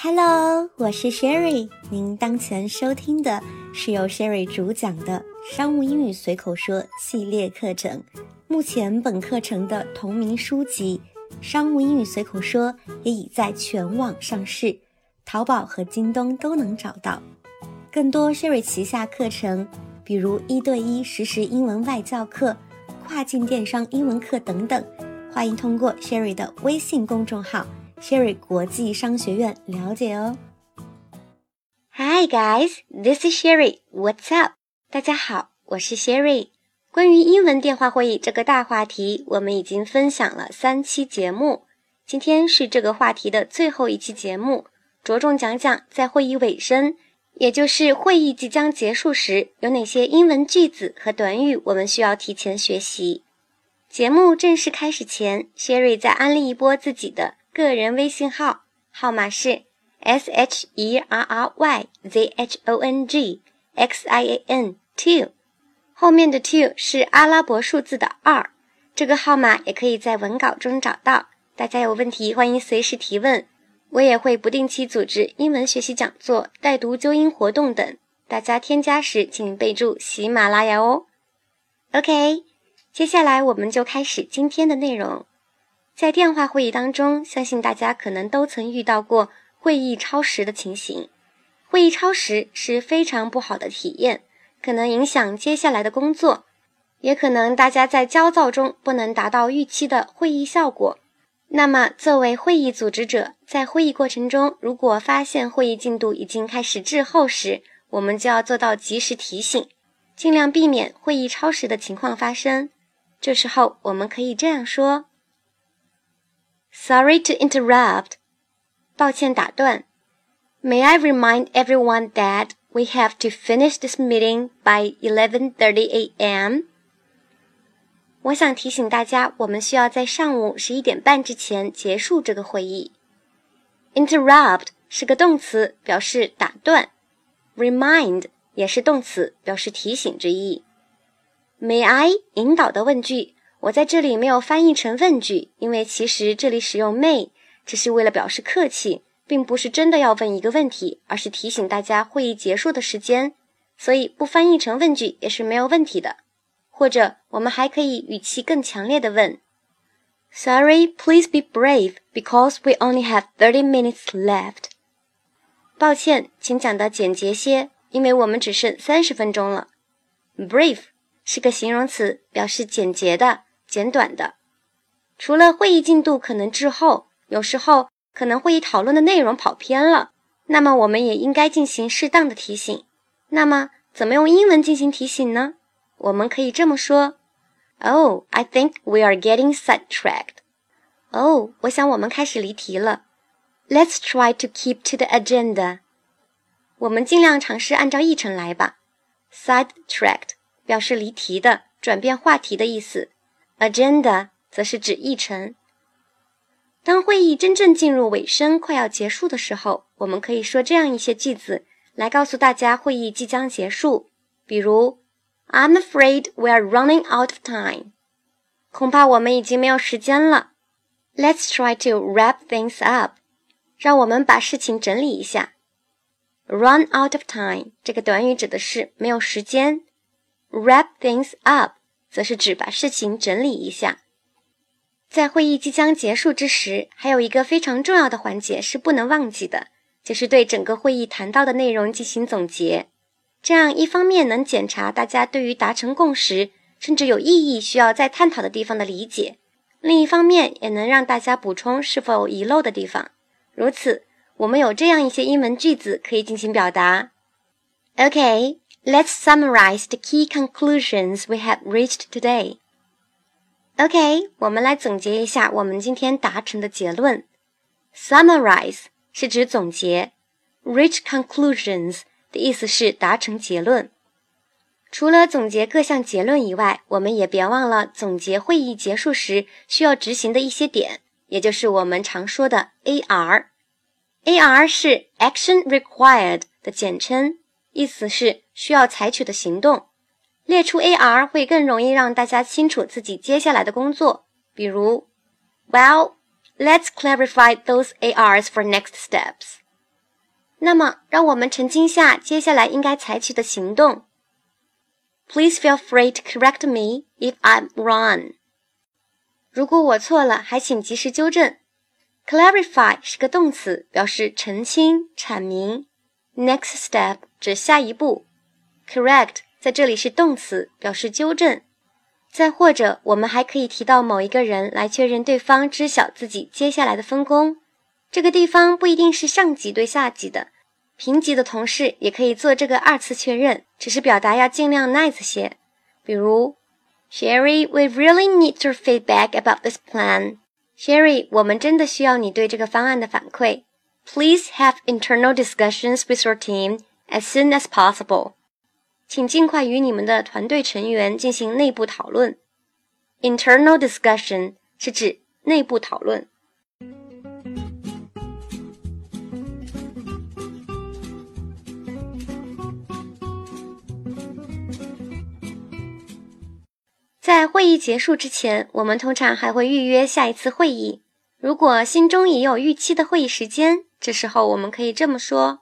Hello， 我是 Sherry， 您当前收听的是由 Sherry 主讲的商务英语随口说系列课程。目前本课程的同名书籍《商务英语随口说》也已在全网上市，淘宝和京东都能找到。更多 Sherry 旗下课程，比如1对1实时英文外教课、跨境电商英文课等等，欢迎通过 Sherry 的微信公众号Sherry 国际商学院了解哦。Hi guys, this is Sherry. What's up? 大家好，我是 Sherry。关于英文电话会议这个大话题，我们已经分享了3期节目，今天是这个话题的最后一期节目，着重讲讲在会议尾声，也就是会议即将结束时，有哪些英文句子和短语我们需要提前学习。节目正式开始前， Sherry 再安利一波自己的个人微信号，号码是 SHERRYZHONGXIAN2， 后面的 2 是阿拉伯数字的2，这个号码也可以在文稿中找到，大家有问题欢迎随时提问，我也会不定期组织英文学习讲座、带读纠音活动等，大家添加时请备注喜马拉雅哦。 OK， 接下来我们就开始今天的内容。在电话会议当中，相信大家可能都曾遇到过会议超时的情形。会议超时是非常不好的体验，可能影响接下来的工作，也可能大家在焦躁中不能达到预期的会议效果。那么作为会议组织者，在会议过程中，如果发现会议进度已经开始滞后时，我们就要做到及时提醒，尽量避免会议超时的情况发生。这时候我们可以这样说，Sorry to interrupt. 抱歉打断。 May I remind everyone that we have to finish this meeting by 11:30 a.m.? 我想提醒大家，我们需要在上午11:30之前结束这个会议。 Interrupt 是个动词，表示打断。 Remind 也是动词，表示提醒之意。 May I 引导的问句，我在这里没有翻译成问句，因为其实这里使用 may 只是为了表示客气，并不是真的要问一个问题，而是提醒大家会议结束的时间，所以不翻译成问句也是没有问题的。或者我们还可以语气更强烈地问 Sorry, please be brave because we only have 30 minutes left. 抱歉，请讲得简洁些，因为我们只剩30分钟了。 Brave 是个形容词，表示简洁的、简短的。除了会议进度可能滞后，有时候可能会议讨论的内容跑偏了，那么我们也应该进行适当的提醒。那么怎么用英文进行提醒呢？我们可以这么说 Oh, I think we are getting sidetracked. 我想我们开始离题了。 Let's try to keep to the agenda. 我们尽量尝试按照议程来吧。 Sidetracked 表示离题的、转变话题的意思。Agenda 则是指议程。当会议真正进入尾声，快要结束的时候，我们可以说这样一些句子来告诉大家会议即将结束。比如 I'm afraid we are running out of time. 恐怕我们已经没有时间了。 Let's try to wrap things up. 让我们把事情整理一下。 Run out of time 这个短语指的是没有时间。 Wrap things up则是指把事情整理一下。在会议即将结束之时，还有一个非常重要的环节是不能忘记的，就是对整个会议谈到的内容进行总结。这样一方面能检查大家对于达成共识，甚至有异议需要再探讨的地方的理解，另一方面也能让大家补充是否有遗漏的地方。如此，我们有这样一些英文句子可以进行表达。 OK,Let's summarize the key conclusions we have reached today. OK, 我们来总结一下我们今天达成的结论。 Summarize 是指总结， reach conclusions 的意思是达成结论。除了总结各项结论以外，我们也别忘了总结会议结束时需要执行的一些点，也就是我们常说的 AR。 AR 是 Action Required 的简称，意思是需要采取的行动。列出 AR 会更容易让大家清楚自己接下来的工作。比如 Well, let's clarify those ARs for next steps. 那么，让我们澄清下接下来应该采取的行动。Please feel free to correct me if I'm wrong. 如果我错了，还请及时纠正。Clarify 是个动词，表示澄清、阐明。Next step 指下一步。Correct 在这里是动词，表示纠正。再或者，我们还可以提到某一个人来确认对方知晓自己接下来的分工。这个地方不一定是上级对下级的，平级的同事也可以做这个二次确认，只是表达要尽量 nice 些。比如 ，Sherry, we really need your feedback about this plan. Sherry, 我们真的需要你对这个方案的反馈。Please have internal discussions with your team as soon as possible. 请尽快与你们的团队成员进行内部讨论。Internal discussion 是指内部讨论。在会议结束之前，我们通常还会预约下一次会议。如果心中已有预期的会议时间，这时候我们可以这么说。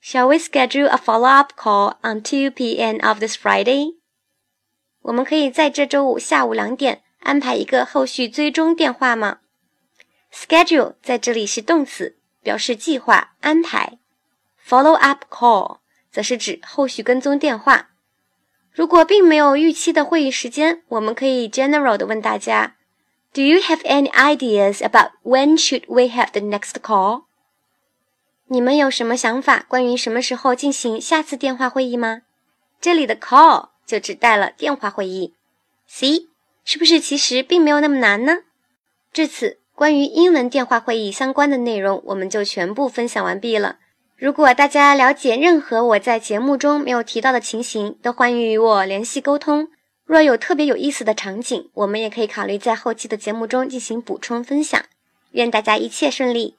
Shall we schedule a follow-up call on 2 p.m. of this Friday? 我们可以在这周五下午2点安排一个后续追踪电话吗？ Schedule 在这里是动词，表示计划、安排。Follow-up call 则是指后续跟踪电话。如果并没有预期的会议时间，我们可以 general 的问大家 Do you have any ideas about when should we have the next call? 你们有什么想法关于什么时候进行下次电话会议吗？这里的 call 就指代了电话会议。See? 是不是其实并没有那么难呢？至此，关于英文电话会议相关的内容我们就全部分享完毕了。如果大家了解任何我在节目中没有提到的情形，都欢迎与我联系沟通。若有特别有意思的场景，我们也可以考虑在后期的节目中进行补充分享。愿大家一切顺利。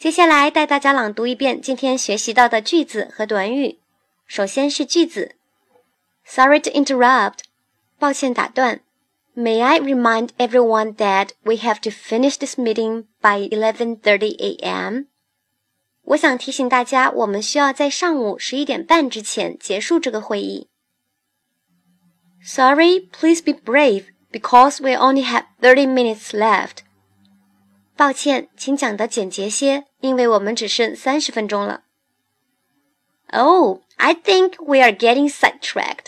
接下来带大家朗读一遍今天学习到的句子和短语。首先是句子。Sorry to interrupt. 抱歉打断。May I remind everyone that we have to finish this meeting by 11:30 a.m.我想提醒大家，我们需要在上午11:30之前结束这个会议。Sorry, please be brave, because we only have 30 minutes left. 抱歉，请讲得简洁些，因为我们只剩30分钟了。Oh, I think we are getting sidetracked.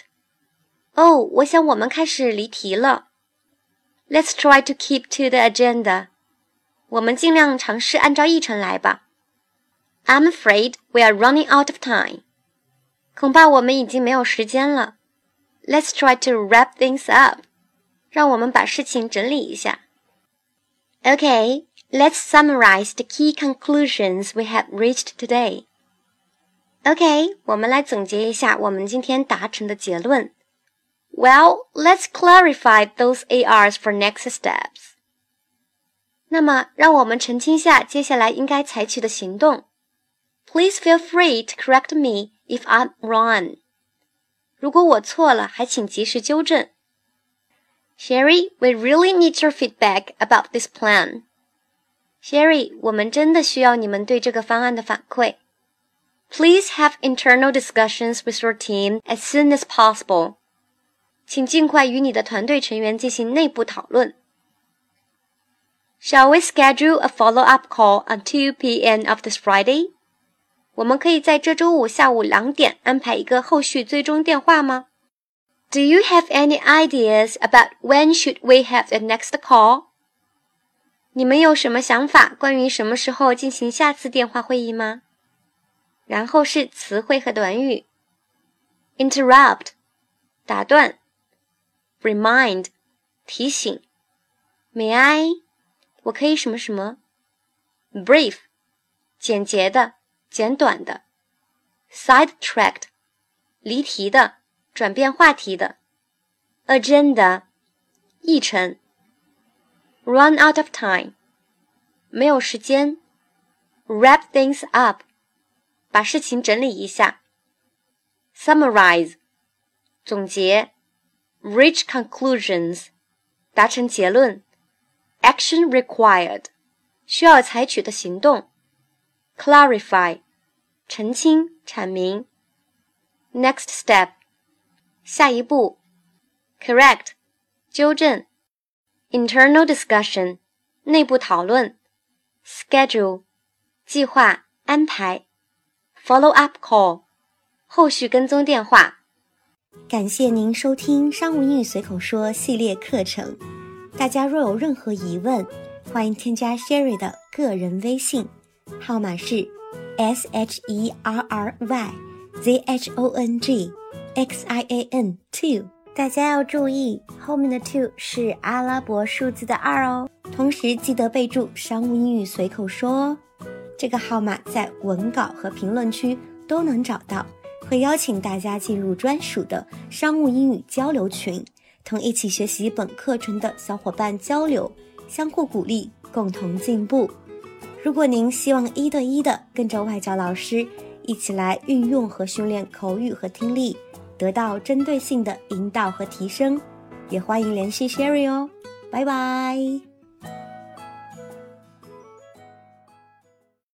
我想我们开始离题了。Let's try to keep to the agenda. 我们尽量尝试按照议程来吧。I'm afraid we are running out of time. 恐怕我们已经没有时间了。Let's try to wrap things up. 让我们把事情整理一下。Okay, let's summarize the key conclusions we have reached today. Okay, 我们来总结一下我们今天达成的结论。Well, let's clarify those ARs for next steps. 那么，让我们澄清下接下来应该采取的行动。Please feel free to correct me if I'm wrong. 如果我错了，还请及时纠正。Sherry, we really need your feedback about this plan. Sherry, 我们真的需要你们对这个方案的反馈。Please have internal discussions with your team as soon as possible. 请尽快与你的团队成员进行内部讨论。Shall we schedule a follow-up call on 2 p.m. of this Friday?我们可以在这周五下午2点安排一个后续追踪电话吗？ Do you have any ideas about when should we have the next call? 你们有什么想法关于什么时候进行下次电话会议吗？然后是词汇和短语。Interrupt 打断。Remind 提醒。May I 我可以什么什么。Brief 简洁的。简短的 Sidetracked 离题的，转变话题的 Agenda 议程 Run out of time 没有时间 Wrap things up 把事情整理一下 Summarize 总结 Reach conclusions 达成结论 Action required 需要采取的行动Clarify, 澄清、阐明。Next step， 下一步。Correct， 纠正。Internal discussion， 内部讨论。Schedule， 计划、安排。Follow-up call， 后续跟踪电话。感谢您收听商务英语随口说系列课程。大家若有任何疑问，欢迎添加 Sherry 的个人微信，号码是 SHERRYZHONGXIAN2。 大家要注意，后面的 2 是阿拉伯数字的2哦。同时记得备注商务英语随口说哦。这个号码在文稿和评论区都能找到，会邀请大家进入专属的商务英语交流群，同一起学习本课程的小伙伴交流，相互鼓励，共同进步。如果您希望一对一的跟着外教老师一起来运用和训练口语和听力，得到针对性的引导和提升，也欢迎联系 Sherry 哦。拜拜。